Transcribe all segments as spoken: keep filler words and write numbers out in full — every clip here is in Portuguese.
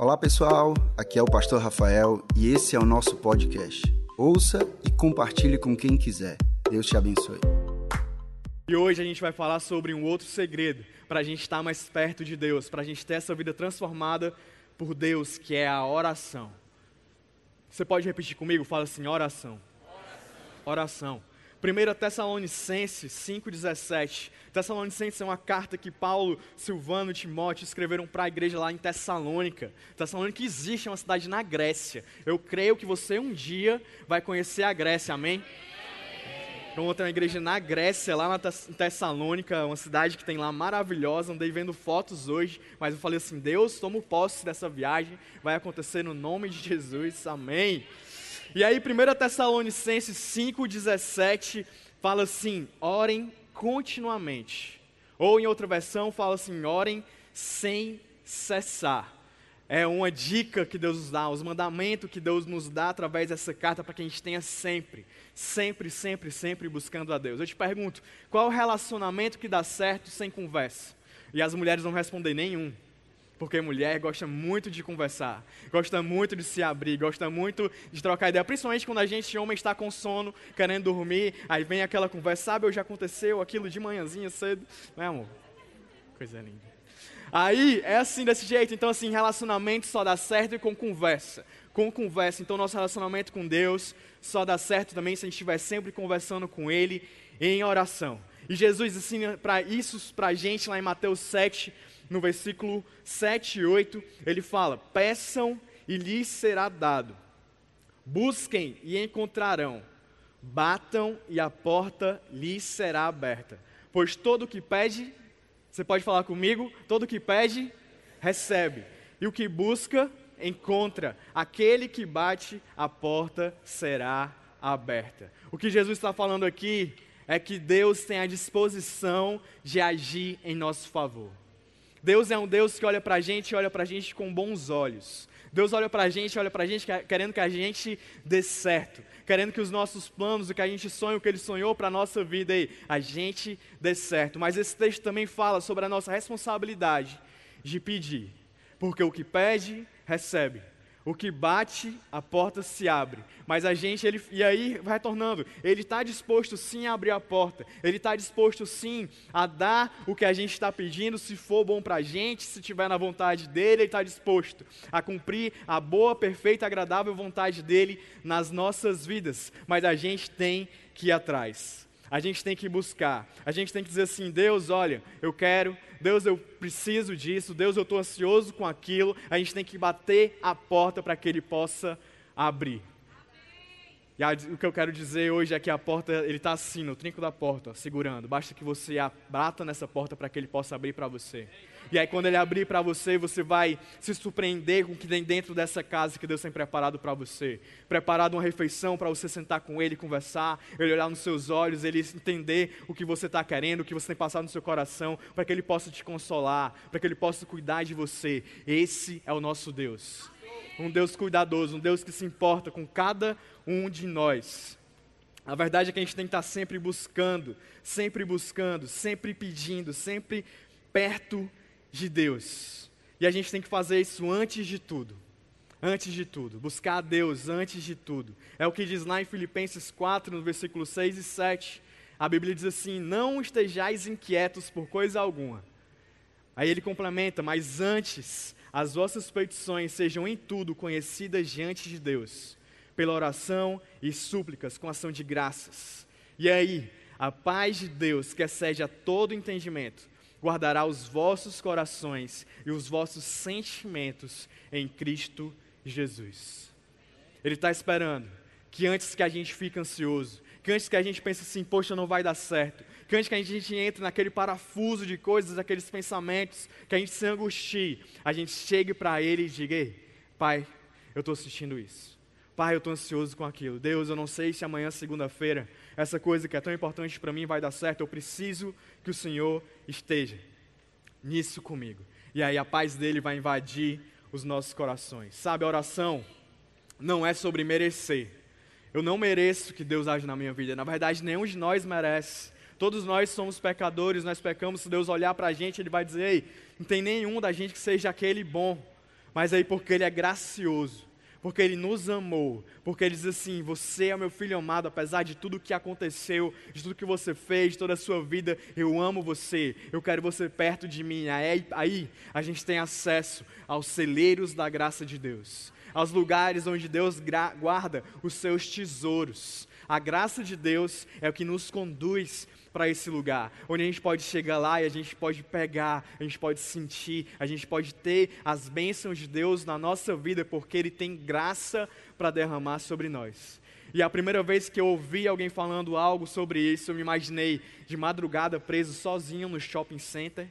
Olá pessoal, aqui é o Pastor Rafael e esse é o nosso podcast. Ouça e compartilhe com quem quiser. Deus te abençoe. E hoje a gente vai falar sobre um outro segredo para a gente estar mais perto de Deus, para a gente ter essa vida transformada por Deus, que é a oração. Você pode repetir comigo? Fala assim, oração. Oração. primeira Tessalonicenses cinco dezessete. Tessalonicenses é uma carta que Paulo, Silvano e Timóteo escreveram para a igreja lá em Tessalônica. Tessalônica existe, é uma cidade na Grécia. Eu creio que você um dia vai conhecer a Grécia, amém? Então, tem uma igreja na Grécia, lá na Tessalônica, uma cidade que tem lá maravilhosa. Andei vendo fotos hoje, mas eu falei assim, Deus, tomo posse dessa viagem, vai acontecer no nome de Jesus, amém? E aí, primeira Tessalonicenses cinco dezessete fala assim, orem continuamente. Ou em outra versão, fala assim, orem sem cessar. É uma dica que Deus nos dá, os mandamentos que Deus nos dá através dessa carta para que a gente tenha sempre, sempre, sempre, sempre buscando a Deus. Eu te pergunto, qual é o relacionamento que dá certo sem conversa? E as mulheres não respondem nenhum. Porque mulher gosta muito de conversar, gosta muito de se abrir, gosta muito de trocar ideia. Principalmente quando a gente, homem, está com sono, querendo dormir, aí vem aquela conversa, sabe, hoje aconteceu aquilo de manhãzinha cedo, né amor? Coisa linda. Aí, é assim, desse jeito, então assim, relacionamento só dá certo com conversa. Com conversa, então nosso relacionamento com Deus só dá certo também se a gente estiver sempre conversando com Ele em oração. E Jesus ensina pra isso pra gente lá em Mateus sete, no versículo sete e oito, ele fala, peçam e lhes será dado, busquem e encontrarão, batam e a porta lhes será aberta, pois todo o que pede, você pode falar comigo, todo o que pede, recebe, e o que busca, encontra, aquele que bate, a porta será aberta. O que Jesus está falando aqui é que Deus tem a disposição de agir em nosso favor. Deus é um Deus que olha pra gente e olha pra gente com bons olhos. Deus olha pra gente e olha pra gente querendo que a gente dê certo. Querendo que os nossos planos, o que a gente sonha, o que Ele sonhou pra nossa vida, aí, a gente dê certo. Mas esse texto também fala sobre a nossa responsabilidade de pedir. Porque o que pede, recebe. O que bate, a porta se abre. Mas a gente, ele, e aí vai tornando, ele está disposto sim a abrir a porta. Ele está disposto sim a dar o que a gente está pedindo, se for bom para a gente, se estiver na vontade dele, ele está disposto a cumprir a boa, perfeita, agradável vontade dele nas nossas vidas. Mas a gente tem que ir atrás. A gente tem que buscar, a gente tem que dizer assim, Deus, olha, eu quero, Deus, eu preciso disso, Deus, eu estou ansioso com aquilo, a gente tem que bater a porta para que Ele possa abrir. E a, o que eu quero dizer hoje é que a porta, Ele está assim, no trinco da porta, ó, segurando, basta que você bata nessa porta para que Ele possa abrir para você. E aí quando Ele abrir para você, você vai se surpreender com o que tem dentro dessa casa que Deus tem preparado para você. Preparado uma refeição para você sentar com Ele, conversar, Ele olhar nos seus olhos, Ele entender o que você está querendo, o que você tem passado no seu coração, para que Ele possa te consolar, para que Ele possa cuidar de você. Esse é o nosso Deus. Um Deus cuidadoso, um Deus que se importa com cada um de nós. A verdade é que a gente tem que estar sempre buscando, sempre buscando, sempre pedindo, sempre perto de Deus, e a gente tem que fazer isso antes de tudo, antes de tudo, buscar a Deus antes de tudo, é o que diz lá em Filipenses quatro, no versículo seis e sete, a Bíblia diz assim, não estejais inquietos por coisa alguma, aí ele complementa, mas antes as vossas petições sejam em tudo conhecidas diante de Deus, pela oração e súplicas com ação de graças, e aí a paz de Deus que excede a todo entendimento, guardará os vossos corações e os vossos sentimentos em Cristo Jesus. Ele está esperando que antes que a gente fique ansioso, que antes que a gente pense assim, poxa, não vai dar certo, que antes que a gente entre naquele parafuso de coisas, aqueles pensamentos, que a gente se angustie, a gente chegue para Ele e diga, ei, Pai, eu estou sentindo isso. Pai, eu estou ansioso com aquilo. Deus, eu não sei se amanhã, segunda-feira, essa coisa que é tão importante para mim vai dar certo. Eu preciso que o Senhor esteja nisso comigo. E aí a paz dele vai invadir os nossos corações. Sabe, a oração não é sobre merecer. Eu não mereço que Deus aja na minha vida. Na verdade, nenhum de nós merece. Todos nós somos pecadores, nós pecamos. Se Deus olhar para a gente, Ele vai dizer, ei, não tem nenhum da gente que seja aquele bom. mas aí porque Ele é gracioso, porque Ele nos amou, porque Ele diz assim: você é meu filho amado, apesar de tudo que aconteceu, de tudo que você fez, de toda a sua vida, eu amo você, eu quero você perto de mim. Aí, aí a gente tem acesso aos celeiros da graça de Deus, aos lugares onde Deus gra- guarda os seus tesouros. A graça de Deus é o que nos conduz para esse lugar, onde a gente pode chegar lá e a gente pode pegar, a gente pode sentir, a gente pode ter as bênçãos de Deus na nossa vida, porque Ele tem graça para derramar sobre nós. E a primeira vez que eu ouvi alguém falando algo sobre isso, eu me imaginei de madrugada preso sozinho no shopping center,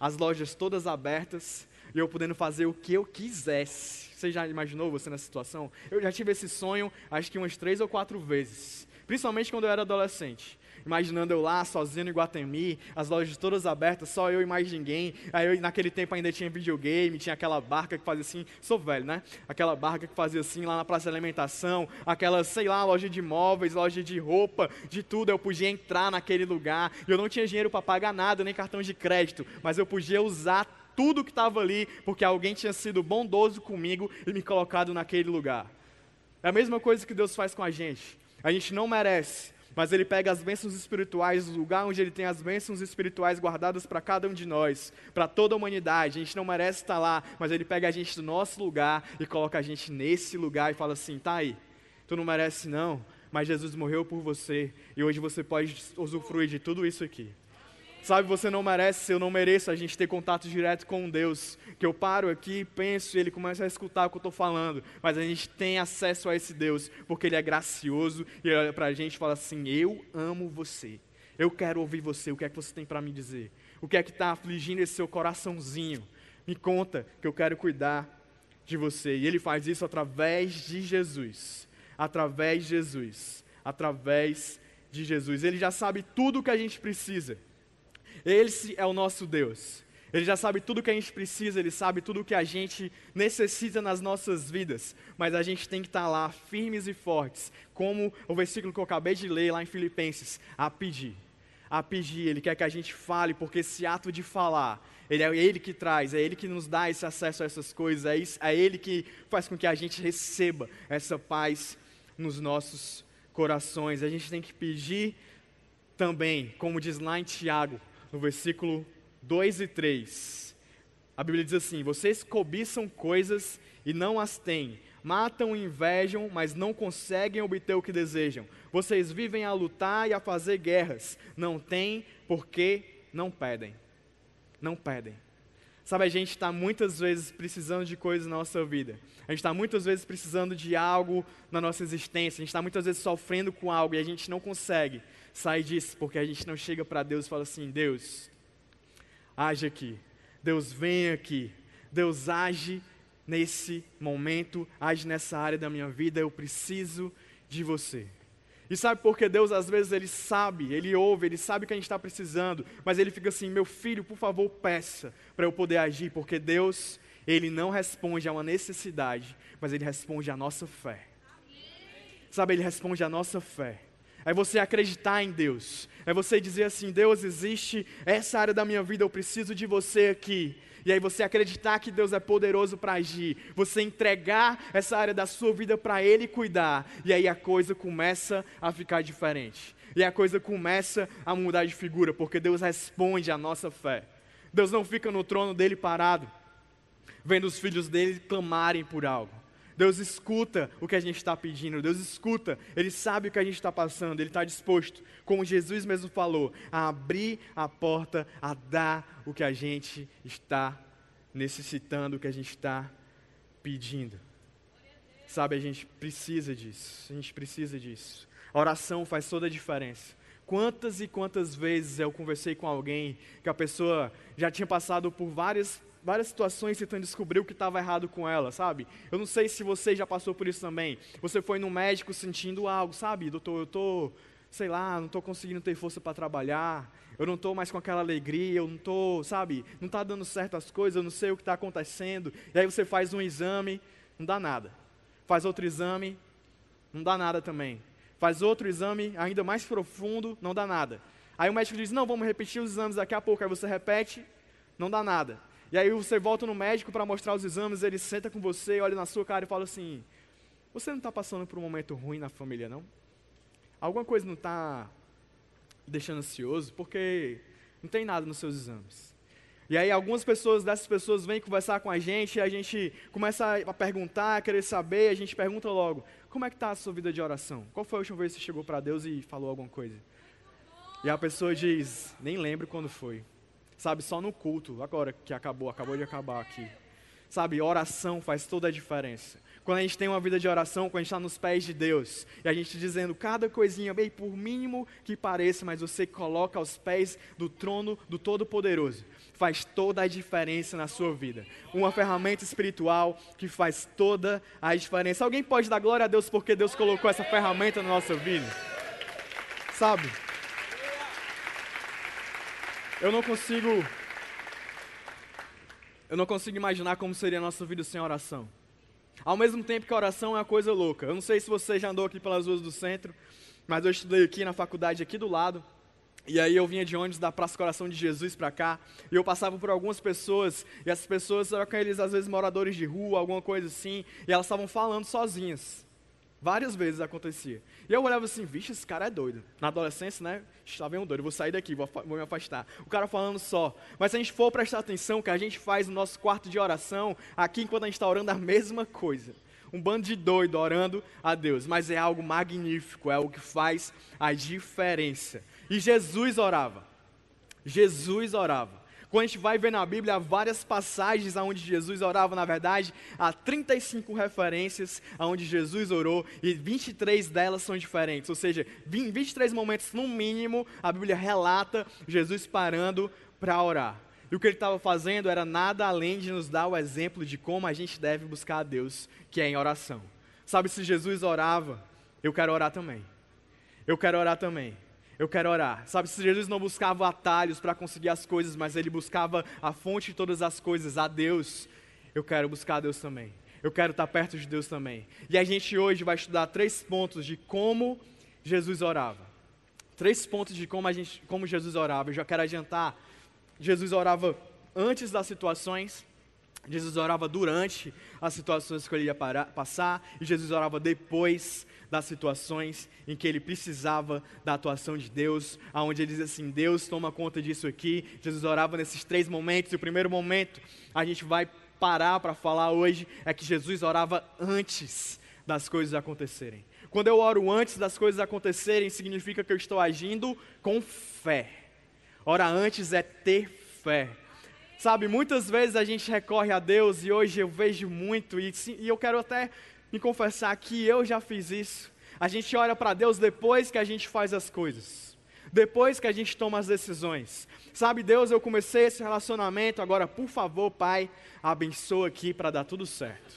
as lojas todas abertas e eu podendo fazer o que eu quisesse. Você já imaginou você nessa situação? Eu já tive esse sonho acho que umas três ou quatro vezes, principalmente quando eu era adolescente. Imaginando eu lá, sozinho no Iguatemi, as lojas todas abertas, só eu e mais ninguém. Aí eu, naquele tempo ainda tinha videogame, tinha aquela barca que fazia assim, sou velho, né? Aquela barca que fazia assim lá na praça de alimentação, aquela, sei lá, loja de móveis, loja de roupa, de tudo. Eu podia entrar naquele lugar, eu não tinha dinheiro para pagar nada, nem cartão de crédito, mas eu podia usar tudo que estava ali, porque alguém tinha sido bondoso comigo e me colocado naquele lugar. É a mesma coisa que Deus faz com a gente. A gente não merece, mas Ele pega as bênçãos espirituais, o lugar onde Ele tem as bênçãos espirituais guardadas para cada um de nós, para toda a humanidade. A gente não merece estar lá, mas Ele pega a gente do nosso lugar e coloca a gente nesse lugar e fala assim: tá aí, tu não merece não, mas Jesus morreu por você e hoje você pode usufruir de tudo isso aqui. Sabe, você não merece, eu não mereço a gente ter contato direto com Deus, que eu paro aqui, penso e Ele começa a escutar o que eu estou falando, mas a gente tem acesso a esse Deus, porque Ele é gracioso e Ele olha para a gente e fala assim: eu amo você, eu quero ouvir você, o que é que você tem para me dizer? O que é que está afligindo esse seu coraçãozinho? Me conta, que eu quero cuidar de você. E Ele faz isso através de Jesus, através de Jesus, através de Jesus. Ele já sabe tudo o que a gente precisa. Esse é o nosso Deus. Ele já sabe tudo o que a gente precisa, Ele sabe tudo o que a gente necessita nas nossas vidas, mas a gente tem que estar lá firmes e fortes, como o versículo que eu acabei de ler lá em Filipenses, a pedir, a pedir. Ele quer que a gente fale, porque esse ato de falar, Ele é Ele que traz, é Ele que nos dá esse acesso a essas coisas, é, isso, é Ele que faz com que a gente receba essa paz nos nossos corações. A gente tem que pedir também, como diz lá em Tiago, no versículo dois e três, a Bíblia diz assim: vocês cobiçam coisas e não as têm, matam e invejam, mas não conseguem obter o que desejam. Vocês vivem a lutar e a fazer guerras, não têm porque não pedem. Não pedem. Sabe, a gente está muitas vezes precisando de coisas na nossa vida, a gente está muitas vezes precisando de algo na nossa existência, a gente está muitas vezes sofrendo com algo e a gente não consegue sair disso, porque a gente não chega para Deus e fala assim: Deus, age aqui, Deus vem aqui, Deus age nesse momento, age nessa área da minha vida, eu preciso de você. E sabe por que Deus às vezes Ele sabe, Ele ouve, Ele sabe o que a gente está precisando, mas Ele fica assim: meu filho, por favor, peça para eu poder agir, porque Deus, Ele não responde a uma necessidade, mas Ele responde à nossa fé. Sabe, Ele responde à nossa fé. É você acreditar em Deus, é você dizer assim: Deus, existe essa área da minha vida, eu preciso de você aqui. E aí você acreditar que Deus é poderoso para agir, você entregar essa área da sua vida para Ele cuidar, e aí a coisa começa a ficar diferente, e a coisa começa a mudar de figura, porque Deus responde à nossa fé. Deus não fica no trono dEle parado, vendo os filhos dEle clamarem por algo. Deus escuta o que a gente está pedindo, Deus escuta, Ele sabe o que a gente está passando, Ele está disposto, como Jesus mesmo falou, a abrir a porta, a dar o que a gente está necessitando, o que a gente está pedindo. Sabe, a gente precisa disso, a gente precisa disso. A oração faz toda a diferença. Quantas e quantas vezes eu conversei com alguém que a pessoa já tinha passado por várias Várias situações tentando descobrir o que estava errado com ela, sabe? Eu não sei se você já passou por isso também. Você foi no médico sentindo algo, sabe? Doutor, eu tô, sei lá, não tô conseguindo ter força para trabalhar. Eu não tô mais com aquela alegria, eu não tô, sabe? Não tá dando certo as coisas, eu não sei o que está acontecendo. E aí você faz um exame, não dá nada. Faz outro exame, não dá nada também. Faz outro exame, ainda mais profundo, não dá nada. Aí o médico diz: não, vamos repetir os exames daqui a pouco. Aí você repete, não dá nada. E aí você volta no médico para mostrar os exames, ele senta com você, olha na sua cara e fala assim, você não está passando por um momento ruim na família, não? Alguma coisa não está deixando ansioso, porque não tem nada nos seus exames. E aí algumas pessoas, dessas pessoas, vêm conversar com a gente, e a gente começa a perguntar, a querer saber, a gente pergunta logo, como é que está a sua vida de oração? Qual foi a última vez que você chegou para Deus e falou alguma coisa? E a pessoa diz, nem lembro quando foi. Sabe, só no culto, agora que acabou, acabou de acabar aqui. Sabe, oração faz toda a diferença. Quando a gente tem uma vida de oração, quando a gente está nos pés de Deus, e a gente dizendo cada coisinha, bem, por mínimo que pareça, mas você coloca aos pés do trono do Todo-Poderoso, faz toda a diferença na sua vida. Uma ferramenta espiritual que faz toda a diferença. Alguém pode dar glória a Deus porque Deus colocou essa ferramenta na nossa vida? Sabe? Eu não consigo, eu não consigo imaginar como seria a nossa vida sem oração. Ao mesmo tempo que a oração é uma coisa louca. Eu não sei se você já andou aqui pelas ruas do centro, mas eu estudei aqui na faculdade aqui do lado, e aí eu vinha de ônibus da Praça Coração de Jesus para cá, e eu passava por algumas pessoas, e essas pessoas eram aqueles, às vezes, moradores de rua, alguma coisa assim, e elas estavam falando sozinhas. Várias vezes acontecia. E eu olhava assim, vixe, esse cara é doido. Na adolescência, né? Estava um doido, vou sair daqui, vou, vou me afastar. O cara falando só. Mas se a gente for prestar atenção, o que a gente faz no nosso quarto de oração, aqui enquanto a gente está orando, a mesma coisa. Um bando de doido orando a Deus. Mas é algo magnífico, é algo que faz a diferença. E Jesus orava. Jesus orava. Quando a gente vai ver na Bíblia, há várias passagens onde Jesus orava, na verdade, há trinta e cinco referências onde Jesus orou e vinte e três delas são diferentes, ou seja, em vinte e três momentos no mínimo, a Bíblia relata Jesus parando para orar. E o que ele estava fazendo era nada além de nos dar o exemplo de como a gente deve buscar a Deus, que é em oração. Sabe, se Jesus orava, eu quero orar também, eu quero orar também. Eu quero orar. Sabe, se Jesus não buscava atalhos para conseguir as coisas, mas ele buscava a fonte de todas as coisas, a Deus, eu quero buscar a Deus também. Eu quero estar perto de Deus também. E a gente hoje vai estudar três pontos de como Jesus orava. Três pontos de como, a gente, como Jesus orava. Eu já quero adiantar. Jesus orava antes das situações, Jesus orava durante as situações que ele ia parar, passar, e Jesus orava depois das situações em que ele precisava da atuação de Deus, aonde ele diz assim, Deus toma conta disso aqui. Jesus orava nesses três momentos, e o primeiro momento a gente vai parar para falar hoje, é que Jesus orava antes das coisas acontecerem. Quando eu oro antes das coisas acontecerem, significa que eu estou agindo com fé. Orar antes é ter fé. Sabe, muitas vezes a gente recorre a Deus, e hoje eu vejo muito, e, sim, e eu quero até me confessar que eu já fiz isso. A gente olha para Deus depois que a gente faz as coisas, depois que a gente toma as decisões. Sabe, Deus, eu comecei esse relacionamento, agora por favor, Pai, abençoa aqui para dar tudo certo.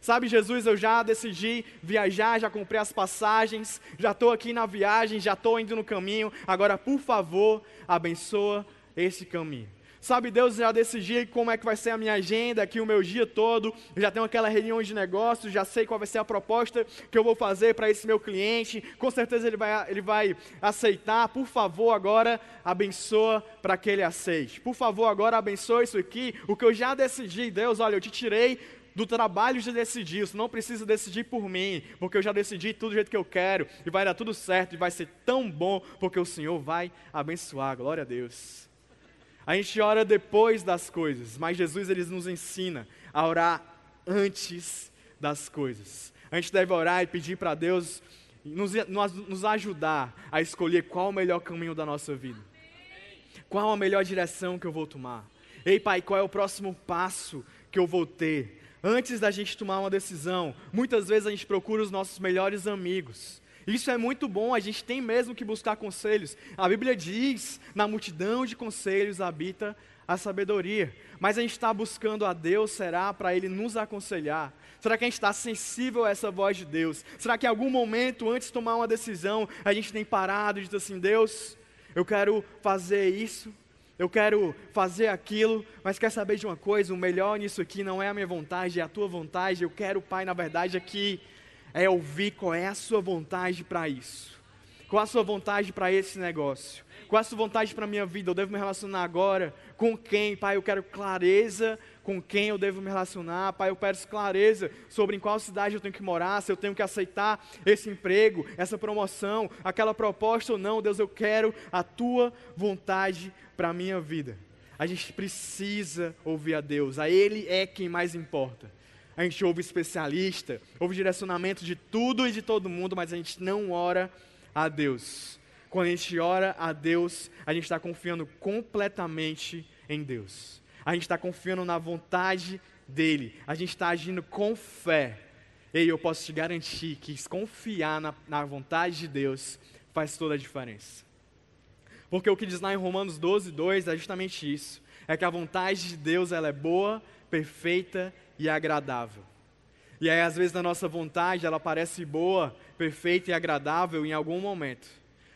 Sabe, Jesus, eu já decidi viajar, já comprei as passagens, já estou aqui na viagem, já estou indo no caminho, agora por favor, abençoa esse caminho. Sabe, Deus, já decidi como é que vai ser a minha agenda aqui o meu dia todo, eu já tenho aquela reunião de negócios, já sei qual vai ser a proposta que eu vou fazer para esse meu cliente, com certeza ele vai, ele vai aceitar, por favor agora abençoa para que ele aceite, por favor agora abençoa isso aqui, o que eu já decidi, Deus, olha, eu te tirei do trabalho de decidir, você não precisa decidir por mim, porque eu já decidi tudo do jeito que eu quero, e vai dar tudo certo, e vai ser tão bom, porque o Senhor vai abençoar, glória a Deus. A gente ora depois das coisas, mas Jesus ele nos ensina a orar antes das coisas. A gente deve orar e pedir para Deus nos, nos ajudar a escolher qual o melhor caminho da nossa vida. Qual a melhor direção que eu vou tomar? Ei, Pai, qual é o próximo passo que eu vou ter? Antes da gente tomar uma decisão, muitas vezes a gente procura os nossos melhores amigos. Isso é muito bom, a gente tem mesmo que buscar conselhos. A Bíblia diz, na multidão de conselhos habita a sabedoria. Mas a gente está buscando a Deus, será? Para Ele nos aconselhar. Será que a gente está sensível a essa voz de Deus? Será que em algum momento, antes de tomar uma decisão, a gente tem parado e dito assim, Deus, eu quero fazer isso, eu quero fazer aquilo, mas quer saber de uma coisa? O melhor nisso aqui não é a minha vontade, é a Tua vontade. Eu quero, Pai, na verdade, aqui... é ouvir qual é a sua vontade para isso, qual a sua vontade para esse negócio, Qual é a sua vontade para a minha vida? Eu devo me relacionar agora? Com quem? Pai, eu quero clareza com quem eu devo me relacionar. Pai, eu peço clareza sobre em qual cidade eu tenho que morar, se eu tenho que aceitar esse emprego, essa promoção, aquela proposta ou não. Deus, eu quero a Tua vontade para a minha vida. A gente precisa ouvir a Deus, a Ele é quem mais importa. A gente ouve especialista, ouve direcionamento de tudo e de todo mundo, mas a gente não ora a Deus. Quando a gente ora a Deus, a gente está confiando completamente em Deus. A gente está confiando na vontade dEle. A gente está agindo com fé. E eu posso te garantir que confiar na, na vontade de Deus faz toda a diferença. Porque o que diz lá em Romanos doze, dois é justamente isso. É que a vontade de Deus ela é boa, perfeita e agradável. E aí às vezes a nossa vontade ela parece boa, perfeita e agradável em algum momento.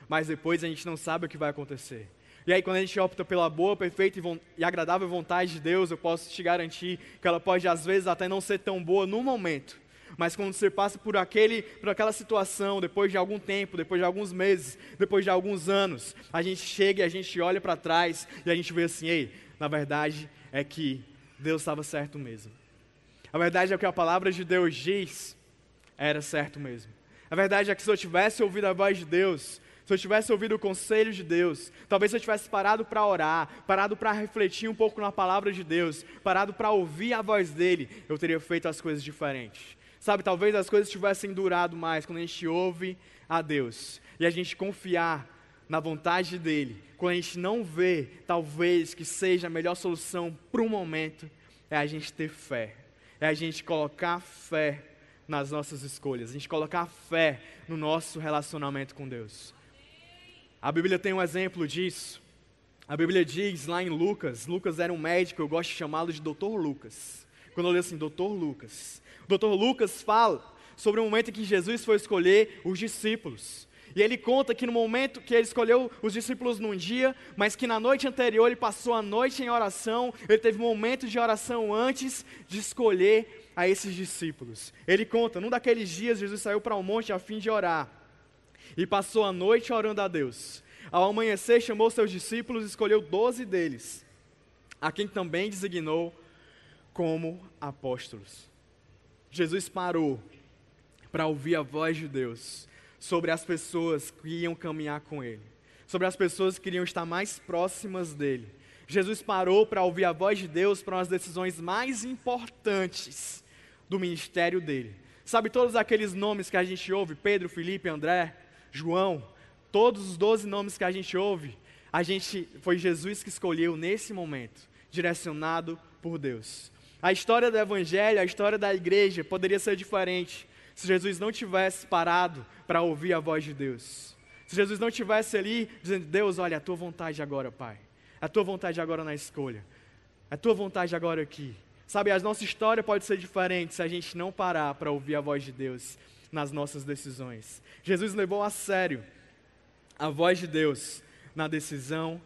Mas depois a gente não sabe o que vai acontecer. E aí quando a gente opta pela boa, perfeita e agradável vontade de Deus, eu posso te garantir que ela pode às vezes até não ser tão boa no momento. Mas quando você passa por, aquele, por aquela situação, depois de algum tempo, depois de alguns meses, depois de alguns anos, a gente chega e a gente olha para trás e a gente vê assim, ei, na verdade é que Deus estava certo mesmo. A verdade é que a palavra de Deus diz, era certo mesmo. A verdade é que se eu tivesse ouvido a voz de Deus, se eu tivesse ouvido o conselho de Deus, talvez se eu tivesse parado para orar, parado para refletir um pouco na palavra de Deus, parado para ouvir a voz dele, eu teria feito as coisas diferentes. Sabe, talvez as coisas tivessem durado mais quando a gente ouve a Deus e a gente confiar na vontade dEle. Quando a gente não vê, talvez que seja a melhor solução para o momento, é a gente ter fé. É a gente colocar fé nas nossas escolhas, a gente colocar fé no nosso relacionamento com Deus. A Bíblia tem um exemplo disso. A Bíblia diz lá em Lucas, Lucas era um médico, eu gosto de chamá-lo de doutor Lucas. Quando eu leio assim, doutor Lucas. doutor Lucas fala sobre o momento em que Jesus foi escolher os discípulos. E ele conta que no momento que ele escolheu os discípulos num dia, mas que na noite anterior ele passou a noite em oração, ele teve um momento de oração antes de escolher a esses discípulos. Ele conta, num daqueles dias Jesus saiu para um monte a fim de orar e passou a noite orando a Deus. Ao amanhecer chamou seus discípulos e escolheu doze deles, a quem também designou como apóstolos. Jesus parou para ouvir a voz de Deus sobre as pessoas que iam caminhar com Ele, sobre as pessoas que queriam estar mais próximas dEle. Jesus parou para ouvir a voz de Deus para as decisões mais importantes do ministério dEle. Sabe todos aqueles nomes que a gente ouve, Pedro, Felipe, André, João, todos os doze nomes que a gente ouve, a gente, foi Jesus que escolheu nesse momento, direcionado por Deus. A história do Evangelho, a história da igreja poderia ser diferente se Jesus não tivesse parado para ouvir a voz de Deus. Se Jesus não tivesse ali dizendo, Deus, olha, a tua vontade agora, Pai. A tua vontade agora na escolha. A tua vontade agora aqui. Sabe, a nossa história pode ser diferente se a gente não parar para ouvir a voz de Deus nas nossas decisões. Jesus levou a sério a voz de Deus na decisão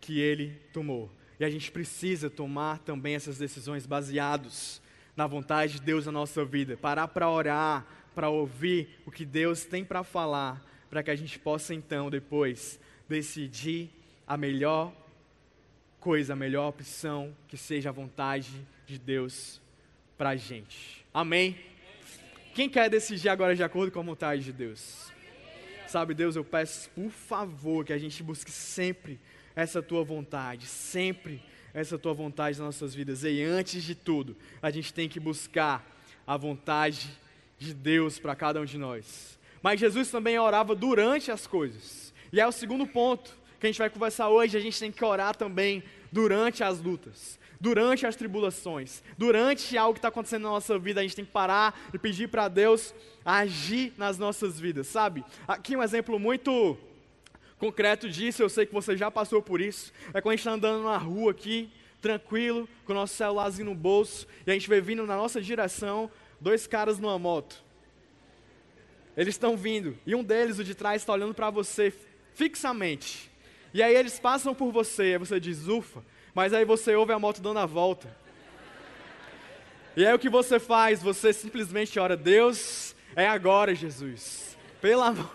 que Ele tomou. E a gente precisa tomar também essas decisões baseadas na vontade de Deus na nossa vida. Parar para orar, para ouvir o que Deus tem para falar, para que a gente possa então depois decidir a melhor coisa, a melhor opção que seja a vontade de Deus para a gente. Amém? Quem quer decidir agora de acordo com a vontade de Deus? Sabe, Deus, eu peço por favor que a gente busque sempre essa tua vontade, sempre essa tua vontade nas nossas vidas. E antes de tudo, a gente tem que buscar a vontade de Deus para cada um de nós. Mas Jesus também orava durante as coisas. E é o segundo ponto que a gente vai conversar hoje, a gente tem que orar também durante as lutas, durante as tribulações, durante algo que está acontecendo na nossa vida, a gente tem que parar e pedir para Deus agir nas nossas vidas, sabe? Aqui um exemplo muito concreto disso, eu sei que você já passou por isso, é quando a gente está andando na rua aqui, tranquilo, com o nosso celularzinho no bolso, e a gente vê vindo na nossa direção, dois caras numa moto. Eles estão vindo, e um deles, o de trás, está olhando para você fixamente. E aí eles passam por você, aí você diz, ufa, mas aí você ouve a moto dando a volta. E aí o que você faz? Você simplesmente ora, Deus, é agora, Jesus. Pelo amor...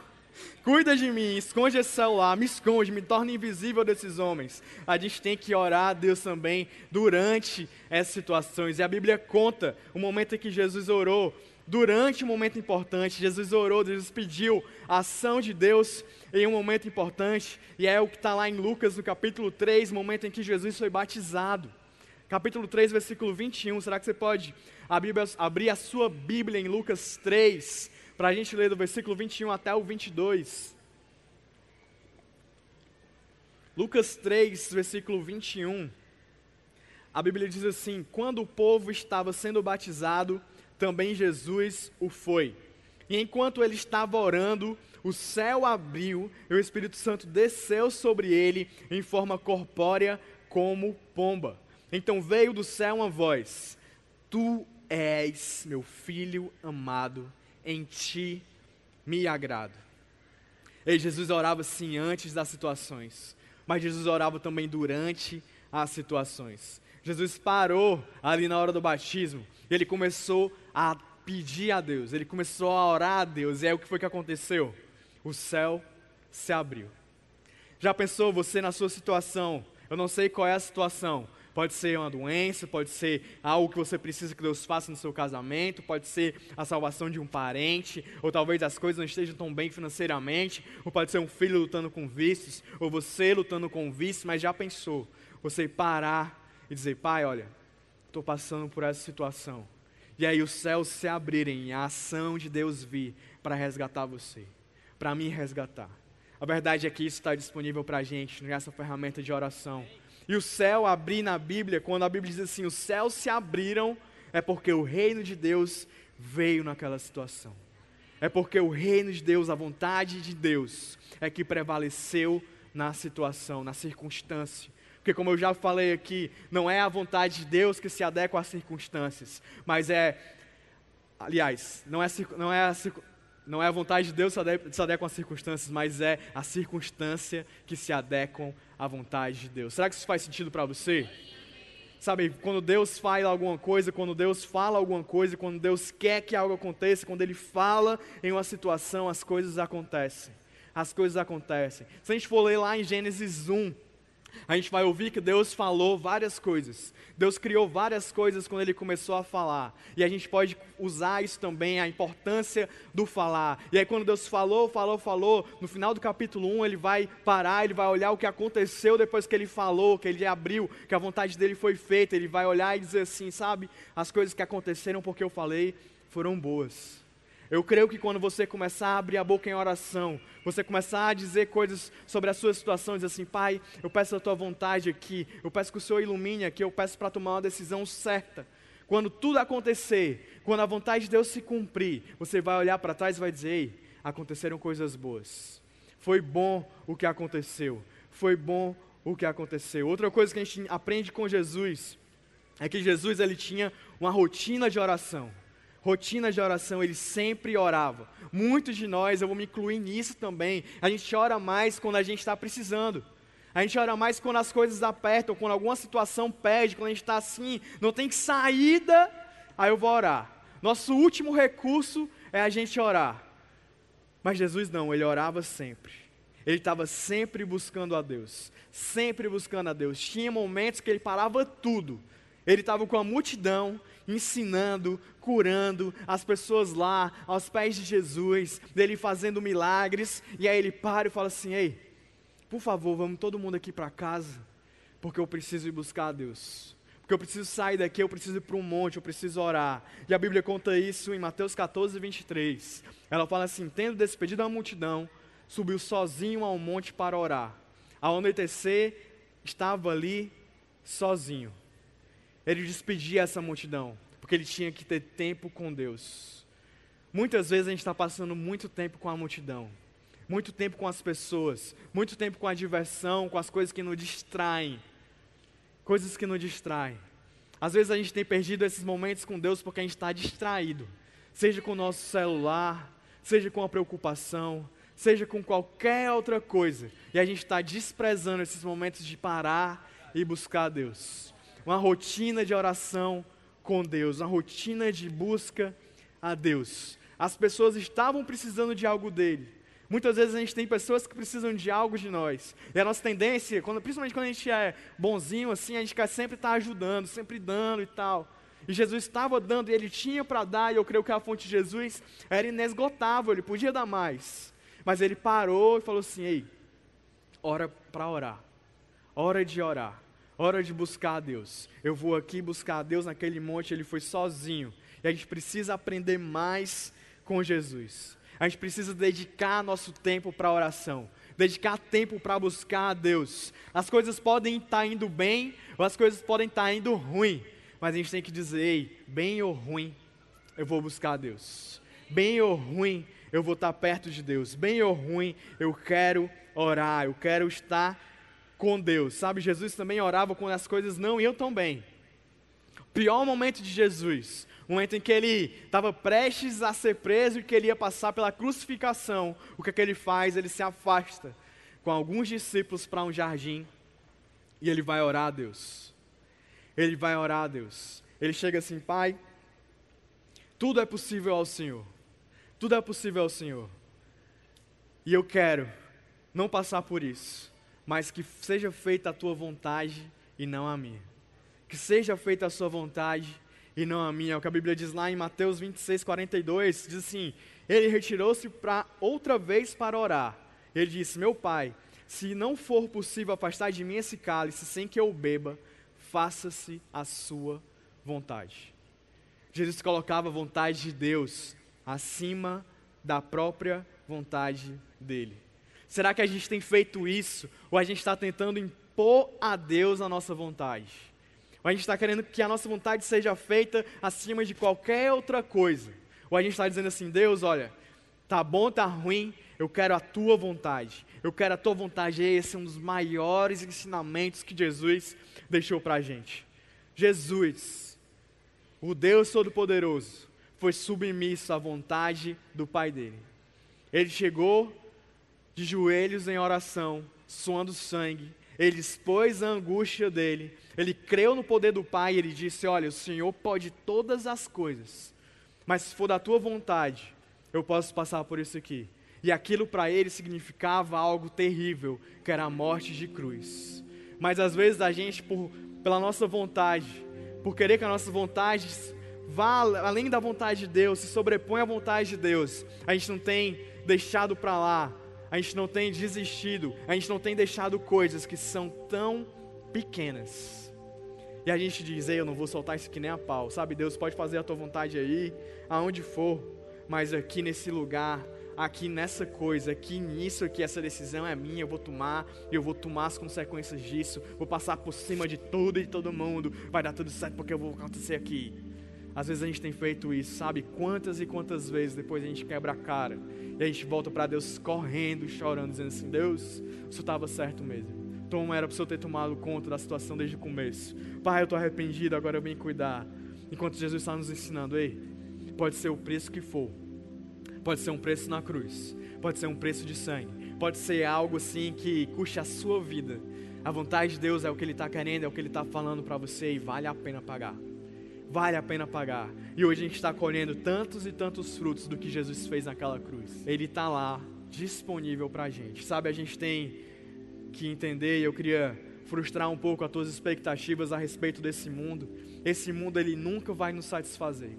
Cuida de mim, esconde esse celular, me esconde, me torna invisível desses homens. A gente tem que orar a Deus também durante essas situações. E a Bíblia conta o momento em que Jesus orou. Durante um momento importante, Jesus orou, Jesus pediu a ação de Deus em um momento importante. E é o que está lá em Lucas, no capítulo três, momento em que Jesus foi batizado. Capítulo três, versículo vinte e um. Será que você pode abrir a sua Bíblia em Lucas três? Para a gente ler do versículo vinte e um até o vinte e dois. Lucas três, versículo vinte e um. A Bíblia diz assim: quando o povo estava sendo batizado, também Jesus o foi. E enquanto ele estava orando, o céu abriu e o Espírito Santo desceu sobre ele em forma corpórea como pomba. Então veio do céu uma voz: tu és meu filho amado, em ti me agrado. E Jesus orava sim antes das situações, mas Jesus orava também durante as situações. Jesus parou ali na hora do batismo, ele começou a pedir a Deus, ele começou a orar a Deus, e aí o que foi que aconteceu? O céu se abriu. Já pensou você na sua situação? Eu não sei qual é a situação. Pode ser uma doença, pode ser algo que você precisa que Deus faça no seu casamento, pode ser a salvação de um parente, ou talvez as coisas não estejam tão bem financeiramente, ou pode ser um filho lutando com vícios, ou você lutando com vícios, mas já pensou? Você parar e dizer: Pai, olha, estou passando por essa situação. E aí os céus se abrirem, a ação de Deus vir para resgatar você, para me resgatar. A verdade é que isso está disponível para a gente nessa ferramenta de oração. E o céu abrir na Bíblia, quando a Bíblia diz assim, os céus se abriram, é porque o reino de Deus veio naquela situação. É porque o reino de Deus, a vontade de Deus, é que prevaleceu na situação, na circunstância. Porque como eu já falei aqui, não é a vontade de Deus que se adequa às circunstâncias, mas é, aliás, não é, não é a circunstância. Não é a vontade de Deus que se adequa às circunstâncias, mas é a circunstância que se adequam à vontade de Deus. Será que isso faz sentido para você? Sabe, quando Deus faz alguma coisa, quando Deus fala alguma coisa, quando Deus quer que algo aconteça, quando Ele fala em uma situação, as coisas acontecem. As coisas acontecem. Se a gente for ler lá em Gênesis um, a gente vai ouvir que Deus falou várias coisas. Deus criou várias coisas quando Ele começou a falar. E a gente pode usar isso também, a importância do falar. E aí quando Deus falou, falou, falou, no final do capítulo um Ele vai parar, Ele vai olhar o que aconteceu depois que Ele falou, que Ele abriu, que a vontade dEle foi feita. Ele vai olhar e dizer assim, sabe, as coisas que aconteceram porque eu falei foram boas. Eu creio que quando você começar a abrir a boca em oração, você começar a dizer coisas sobre a sua situação, dizer assim, Pai, eu peço a Tua vontade aqui, eu peço que o Senhor ilumine aqui, eu peço para tomar uma decisão certa. Quando tudo acontecer, quando a vontade de Deus se cumprir, você vai olhar para trás e vai dizer, ei, aconteceram coisas boas. Foi bom o que aconteceu, foi bom o que aconteceu. Outra coisa que a gente aprende com Jesus, é que Jesus ele tinha uma rotina de oração. Rotina de oração, ele sempre orava. Muitos de nós, eu vou me incluir nisso também, a gente ora mais quando a gente está precisando. A gente ora mais quando as coisas apertam, quando alguma situação pede, quando a gente está assim, não tem saída, aí eu vou orar. Nosso último recurso é a gente orar. Mas Jesus não, ele orava sempre. Ele estava sempre buscando a Deus, sempre buscando a Deus. Tinha momentos que ele parava tudo. Ele estava com a multidão, ensinando, curando as pessoas lá, aos pés de Jesus, dele fazendo milagres, e aí ele para e fala assim, ei, por favor, vamos todo mundo aqui para casa, porque eu preciso ir buscar a Deus, porque eu preciso sair daqui, eu preciso ir para um monte, eu preciso orar. E a Bíblia conta isso em Mateus catorze, vinte e três, ela fala assim, tendo despedido a multidão, subiu sozinho ao monte para orar, ao anoitecer, estava ali sozinho. Ele despedia essa multidão, porque ele tinha que ter tempo com Deus. Muitas vezes a gente está passando muito tempo com a multidão, muito tempo com as pessoas, muito tempo com a diversão, com as coisas que nos distraem, coisas que nos distraem. Às vezes a gente tem perdido esses momentos com Deus porque a gente está distraído, seja com o nosso celular, seja com a preocupação, seja com qualquer outra coisa, e a gente está desprezando esses momentos de parar e buscar a Deus. Uma rotina de oração com Deus, uma rotina de busca a Deus. As pessoas estavam precisando de algo dele, Muitas vezes a gente tem pessoas que precisam de algo de nós. E a nossa tendência, quando, principalmente quando a gente é bonzinho, assim, a gente quer sempre estar ajudando, sempre dando e tal. E Jesus estava dando e ele tinha para dar, e eu creio que a fonte de Jesus era inesgotável, ele podia dar mais. Mas ele parou e falou assim: ei, hora para orar, hora de orar, hora de buscar a Deus. Eu vou aqui buscar a Deus naquele monte, ele foi sozinho. E a gente precisa aprender mais com Jesus. A gente precisa dedicar nosso tempo para a oração, dedicar tempo para buscar a Deus. As coisas podem estar indo bem ou as coisas podem estar indo ruim, mas a gente tem que dizer: ei, bem ou ruim, eu vou buscar a Deus. Bem ou ruim, eu vou estar perto de Deus. Bem ou ruim, eu quero orar, eu quero estar com Deus. Sabe, Jesus também orava quando as coisas não iam tão bem. O pior momento de Jesus, o momento em que ele estava prestes a ser preso e que ele ia passar pela crucificação, o que é que ele faz? Ele se afasta com alguns discípulos para um jardim e ele vai orar a Deus. Ele vai orar a Deus. Ele chega assim: Pai, tudo é possível ao Senhor. Tudo é possível ao Senhor. E eu quero não passar por isso, mas que seja feita a tua vontade e não a minha. Que seja feita a sua vontade e não a minha. É o que a Bíblia diz lá em Mateus vinte e seis, quarenta e dois, diz assim: ele retirou-se para outra vez para orar. Ele disse: meu Pai, se não for possível afastar de mim esse cálice sem que eu beba, faça-se a sua vontade. Jesus colocava a vontade de Deus acima da própria vontade dele. Será que a gente tem feito isso? Ou a gente está tentando impor a Deus a nossa vontade? Ou a gente está querendo que a nossa vontade seja feita acima de qualquer outra coisa? Ou a gente está dizendo assim: Deus, olha, tá bom, tá ruim, eu quero a tua vontade. Eu quero a tua vontade. Esse é um dos maiores ensinamentos que Jesus deixou para a gente. Jesus, o Deus Todo-Poderoso, foi submisso à vontade do Pai dele. Ele chegou de joelhos em oração, suando sangue. Ele expôs a angústia dele. Ele creu no poder do Pai e ele disse: olha, o Senhor pode todas as coisas, mas se for da tua vontade, eu posso passar por isso aqui. E aquilo para ele significava algo terrível, que era a morte de cruz. Mas às vezes a gente, por, pela nossa vontade, por querer que a nossa vontade vá além da vontade de Deus, se sobrepõe à vontade de Deus, a gente não tem deixado para lá, a gente não tem desistido, a gente não tem deixado coisas que são tão pequenas. E a gente diz: ei, eu não vou soltar isso que nem a pau. Sabe, Deus, pode fazer a tua vontade aí, aonde for, mas aqui nesse lugar, aqui nessa coisa, aqui nisso, aqui essa decisão é minha, eu vou tomar, eu vou tomar as consequências disso, vou passar por cima de tudo e de todo mundo, vai dar tudo certo porque eu vou acontecer aqui. Às vezes a gente tem feito isso, sabe? Quantas e quantas vezes depois a gente quebra a cara e a gente volta para Deus correndo, chorando, dizendo assim: Deus, isso estava certo mesmo. Então era para o Senhor ter tomado conta da situação desde o começo. Pai, eu estou arrependido, agora eu venho cuidar. Enquanto Jesus está nos ensinando: ei, pode ser o preço que for. Pode ser um preço na cruz, pode ser um preço de sangue, pode ser algo assim que custe a sua vida. A vontade de Deus é o que Ele está querendo, é o que Ele está falando para você, e vale a pena pagar. Vale a pena pagar. E hoje a gente está colhendo tantos e tantos frutos do que Jesus fez naquela cruz. Ele está lá, disponível para a gente. Sabe, a gente tem que entender, e eu queria frustrar um pouco as tuas expectativas a respeito desse mundo. Esse mundo, ele nunca vai nos satisfazer.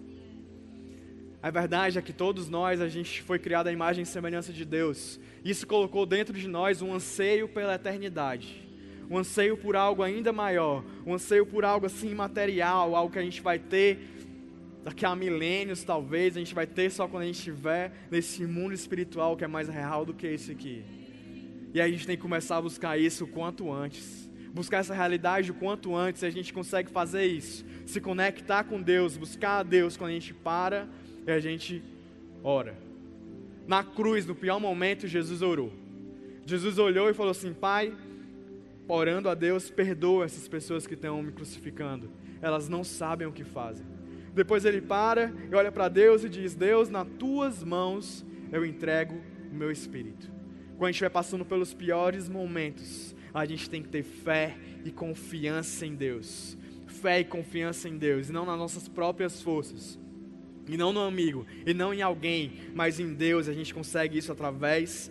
A verdade é que todos nós, a gente foi criado à imagem e semelhança de Deus. Isso colocou dentro de nós um anseio pela eternidade, um anseio por algo ainda maior, um anseio por algo assim imaterial, algo que a gente vai ter daqui a milênios talvez, a gente vai ter só quando a gente estiver nesse mundo espiritual que é mais real do que esse aqui. E a gente tem que começar a buscar isso o quanto antes. Buscar essa realidade o quanto antes, e a gente consegue fazer isso. Se conectar com Deus, buscar a Deus quando a gente para e a gente ora. Na cruz, no pior momento, Jesus orou. Jesus olhou e falou assim: Pai, orando a Deus, perdoa essas pessoas que estão me crucificando. Elas não sabem o que fazem. Depois ele para e olha para Deus e diz: Deus, nas tuas mãos eu entrego o meu espírito. Quando a gente vai passando pelos piores momentos, a gente tem que ter fé e confiança em Deus. Fé e confiança em Deus, e não nas nossas próprias forças. E não no amigo, e não em alguém, mas em Deus. A gente consegue isso através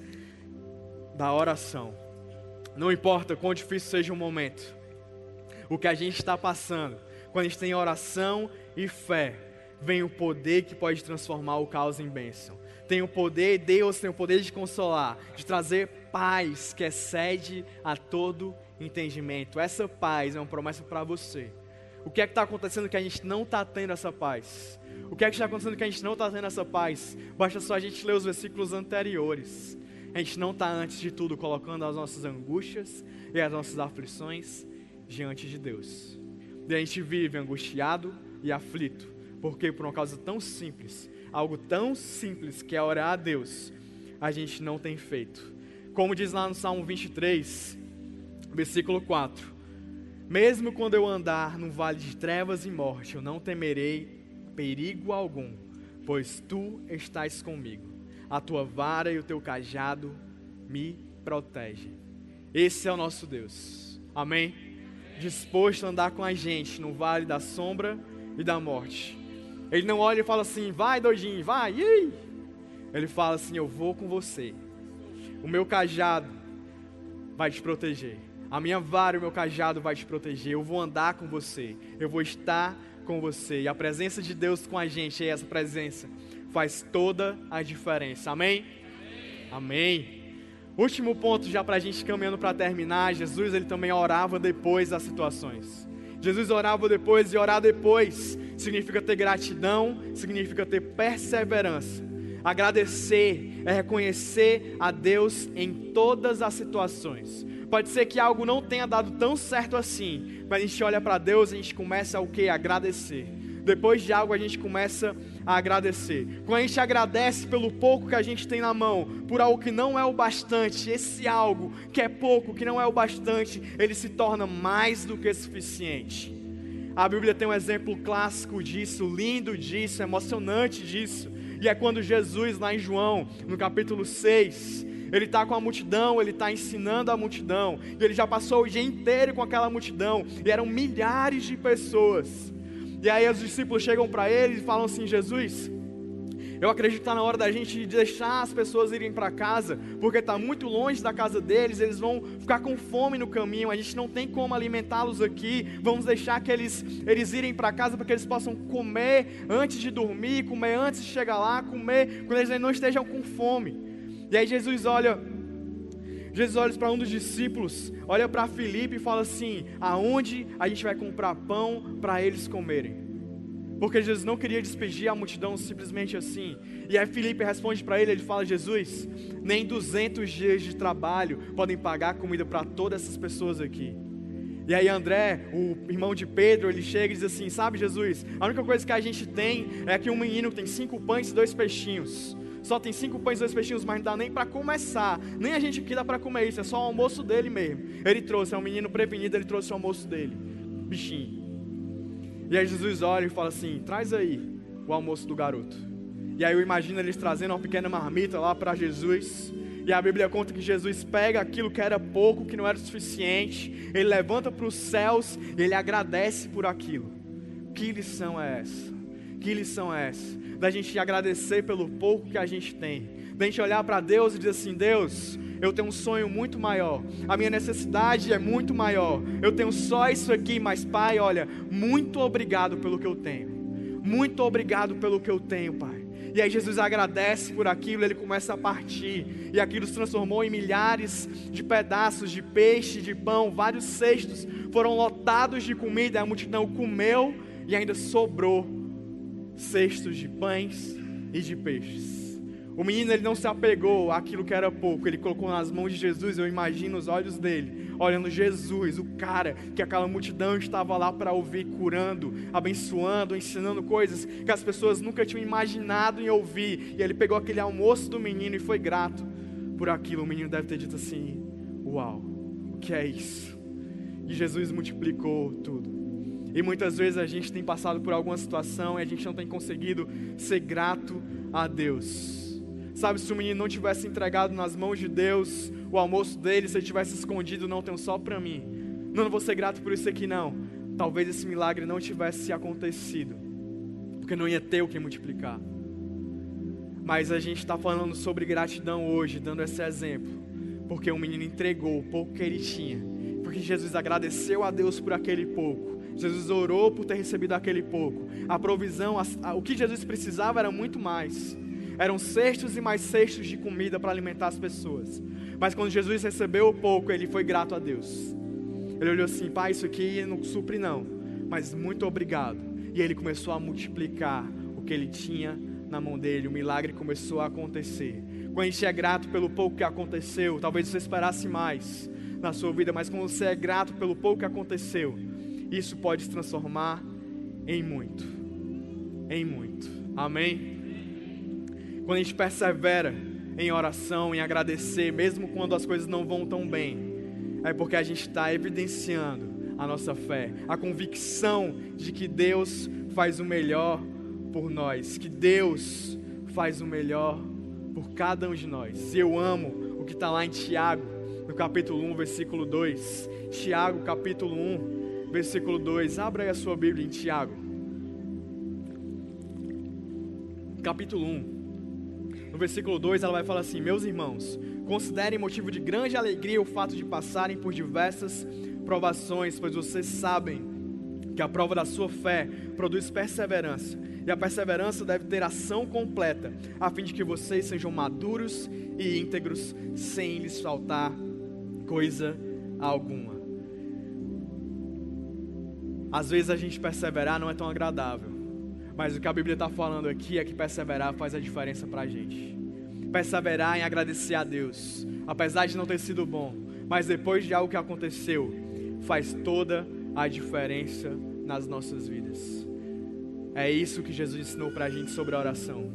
da oração. Não importa quão difícil seja o momento, o que a gente está passando, quando a gente tem oração e fé, vem o poder que pode transformar o caos em bênção. Tem o poder, Deus tem o poder de consolar, de trazer paz que excede a todo entendimento. Essa paz é uma promessa para você. O que é que está acontecendo que a gente não está tendo essa paz? O que é que está acontecendo que a gente não está tendo essa paz? Basta só a gente ler os versículos anteriores. A gente não está, antes de tudo, colocando as nossas angústias e as nossas aflições diante de Deus. E a gente vive angustiado e aflito, porque por uma causa tão simples, algo tão simples que é orar a Deus, a gente não tem feito. Como diz lá no Salmo vinte e três, versículo quatro, mesmo quando eu andar num vale de trevas e morte, eu não temerei perigo algum, pois tu estás comigo. A tua vara e o teu cajado me protegem. Esse é o nosso Deus. Amém? Disposto a andar com a gente no vale da sombra e da morte. Ele não olha e fala assim, vai doidinho, vai. Ih! Ele fala assim, eu vou com você. O meu cajado vai te proteger. A minha vara e o meu cajado vai te proteger. Eu vou andar com você. Eu vou estar com você. E a presença de Deus com a gente é essa presença. Faz toda a diferença, amém? Amém. Amém. Último ponto já para a gente caminhando para terminar, Jesus ele também orava depois das situações. Jesus orava depois e orar depois significa ter gratidão, significa ter perseverança. Agradecer é reconhecer a Deus em todas as situações. Pode ser que algo não tenha dado tão certo assim, mas a gente olha para Deus e a gente começa a o quê? Agradecer. Depois de algo a gente começa a agradecer. Quando a gente agradece pelo pouco que a gente tem na mão, por algo que não é o bastante, esse algo que é pouco, que não é o bastante, ele se torna mais do que suficiente. A Bíblia tem um exemplo clássico disso, lindo disso, emocionante disso. E é quando Jesus, lá em João, no capítulo seis, ele está com a multidão, ele está ensinando a multidão. E ele já passou o dia inteiro com aquela multidão. E eram milhares de pessoas. E aí os discípulos chegam para ele e falam assim, Jesus, eu acredito que está na hora da gente deixar as pessoas irem para casa, porque está muito longe da casa deles, eles vão ficar com fome no caminho, a gente não tem como alimentá-los aqui, vamos deixar que eles, eles irem para casa para que eles possam comer antes de dormir, comer antes de chegar lá, comer quando eles não estejam com fome. E aí Jesus olha, Jesus olha para um dos discípulos, olha para Felipe e fala assim, aonde a gente vai comprar pão para eles comerem? Porque Jesus não queria despedir a multidão simplesmente assim. E aí Felipe responde para ele, ele fala, Jesus, nem duzentos dias de trabalho podem pagar comida para todas essas pessoas aqui. E aí André, o irmão de Pedro, ele chega e diz assim, sabe Jesus, a única coisa que a gente tem é que um menino que tem cinco pães e dois peixinhos. Só tem cinco pães e dois peixinhos, mas não dá nem para começar. Nem a gente aqui dá para comer isso, é só o almoço dele mesmo. Ele trouxe, é um menino prevenido, ele trouxe o almoço dele. Bichinho. E aí Jesus olha e fala assim, traz aí o almoço do garoto. E aí eu imagino eles trazendo uma pequena marmita lá para Jesus. E a Bíblia conta que Jesus pega aquilo que era pouco, que não era o suficiente. Ele levanta para os céus e ele agradece por aquilo. Que lição é essa? Que lição é essa? Da gente agradecer pelo pouco que a gente tem, da gente olhar para Deus e dizer assim, Deus, eu tenho um sonho muito maior, a minha necessidade é muito maior, eu tenho só isso aqui, mas Pai, olha, muito obrigado pelo que eu tenho, muito obrigado pelo que eu tenho, Pai. E aí Jesus agradece por aquilo, ele começa a partir, e aquilo se transformou em milhares de pedaços de peixe, de pão, vários cestos foram lotados de comida, a multidão comeu e ainda sobrou cestos de pães e de peixes. O menino ele não se apegou àquilo que era pouco, ele colocou nas mãos de Jesus, eu imagino os olhos dele, olhando Jesus, o cara que aquela multidão estava lá para ouvir, curando, abençoando, ensinando coisas que as pessoas nunca tinham imaginado em ouvir, e ele pegou aquele almoço do menino e foi grato por aquilo. O menino deve ter dito assim, uau, o que é isso? E Jesus multiplicou tudo. E muitas vezes a gente tem passado por alguma situação e a gente não tem conseguido ser grato a Deus. Sabe, se o menino não tivesse entregado nas mãos de Deus o almoço dele, se ele tivesse escondido, não, tem um só para mim. Não, não vou ser grato por isso aqui não. Talvez esse milagre não tivesse acontecido, porque não ia ter o que multiplicar. Mas a gente está falando sobre gratidão hoje, dando esse exemplo. porque o menino entregou o pouco que ele tinha, porque Jesus agradeceu a Deus por aquele pouco, Jesus orou por ter recebido aquele pouco. A provisão, a, a, o que Jesus precisava era muito mais, eram cestos e mais cestos de comida para alimentar as pessoas, mas quando Jesus recebeu o pouco, ele foi grato a Deus. Ele olhou assim: Pai, isso aqui não supre não, mas muito obrigado. E ele começou a multiplicar o que ele tinha na mão dele. O milagre começou a acontecer. Quando a gente é grato pelo pouco que aconteceu, talvez você esperasse mais na sua vida, mas quando você é grato pelo pouco que aconteceu, isso pode se transformar em muito, em muito, amém? Quando a gente persevera em oração, em agradecer, mesmo quando as coisas não vão tão bem, é porque a gente está evidenciando a nossa fé, a convicção de que Deus faz o melhor por nós, que Deus faz o melhor por cada um de nós. Eu amo o que está lá em Tiago, no capítulo um, versículo dois, Tiago, capítulo um, versículo dois, abra aí a sua Bíblia em Tiago, capítulo um, no versículo dois ela vai falar assim: meus irmãos, considerem motivo de grande alegria o fato de passarem por diversas provações, pois vocês sabem que a prova da sua fé produz perseverança, e a perseverança deve ter ação completa, a fim de que vocês sejam maduros e íntegros, sem lhes faltar coisa alguma. Às vezes a gente perseverar não é tão agradável, mas o que a Bíblia está falando aqui é que perseverar faz a diferença para a gente. Perseverar em agradecer a Deus, apesar de não ter sido bom, mas depois de algo que aconteceu, faz toda a diferença nas nossas vidas. É isso que Jesus ensinou para a gente sobre a oração.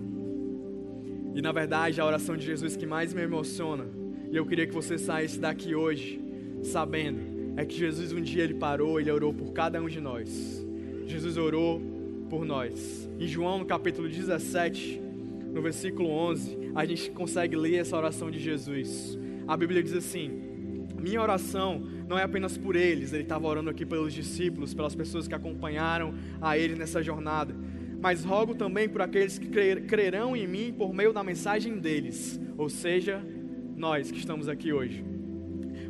E na verdade a oração de Jesus que mais me emociona, e eu queria que você saísse daqui hoje sabendo, é que Jesus um dia ele parou, ele orou por cada um de nós. Jesus orou por nós. Em João, no capítulo dezessete, no versículo onze, a gente consegue ler essa oração de Jesus. A Bíblia diz assim: minha oração não é apenas por eles, ele estava orando aqui pelos discípulos, pelas pessoas que acompanharam a ele nessa jornada, mas rogo também por aqueles que crerão em mim por meio da mensagem deles, ou seja, nós que estamos aqui hoje,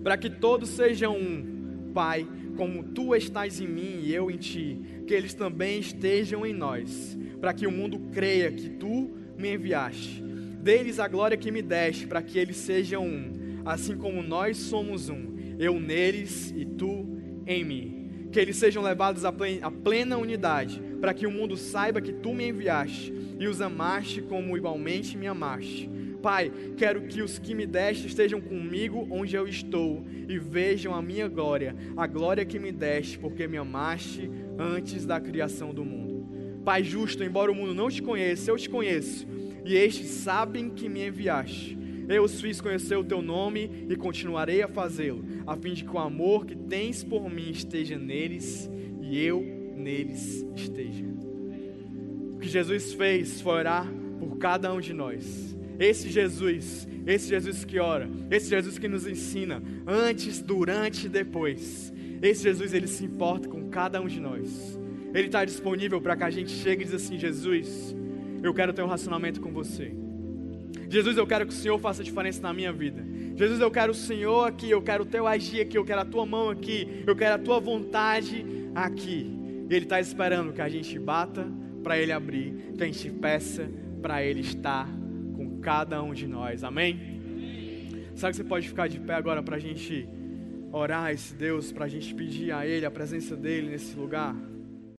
para que todos sejam um, Pai, como Tu estás em mim e eu em Ti, que eles também estejam em nós, para que o mundo creia que Tu me enviaste. Dê-lhes a glória que me deste, para que eles sejam um, assim como nós somos um, eu neles e Tu em mim. Que eles sejam levados à plena unidade, para que o mundo saiba que Tu me enviaste e os amaste como igualmente me amaste. Pai, quero que os que me deste estejam comigo onde eu estou e vejam a minha glória, a glória que me deste, porque me amaste antes da criação do mundo. Pai justo, embora o mundo não te conheça, eu te conheço, e estes sabem que me enviaste. Eu os fiz conhecer o teu nome e continuarei a fazê-lo, a fim de que o amor que tens por mim esteja neles e eu neles esteja. O que Jesus fez foi orar por cada um de nós. Esse Jesus, esse Jesus que ora, esse Jesus que nos ensina, antes, durante e depois. Esse Jesus, ele se importa com cada um de nós. Ele está disponível para que a gente chegue e diz assim: Jesus, eu quero ter um relacionamento com você. Jesus, eu quero que o Senhor faça diferença na minha vida. Jesus, eu quero o Senhor aqui, eu quero o teu agir aqui, eu quero a tua mão aqui, eu quero a tua vontade aqui. Ele está esperando que a gente bata para ele abrir, que a gente peça para ele estar com cada um de nós, amém? Amém. Sabe que você pode ficar de pé agora para a gente orar a esse Deus, para a gente pedir a Ele, a presença dEle nesse lugar?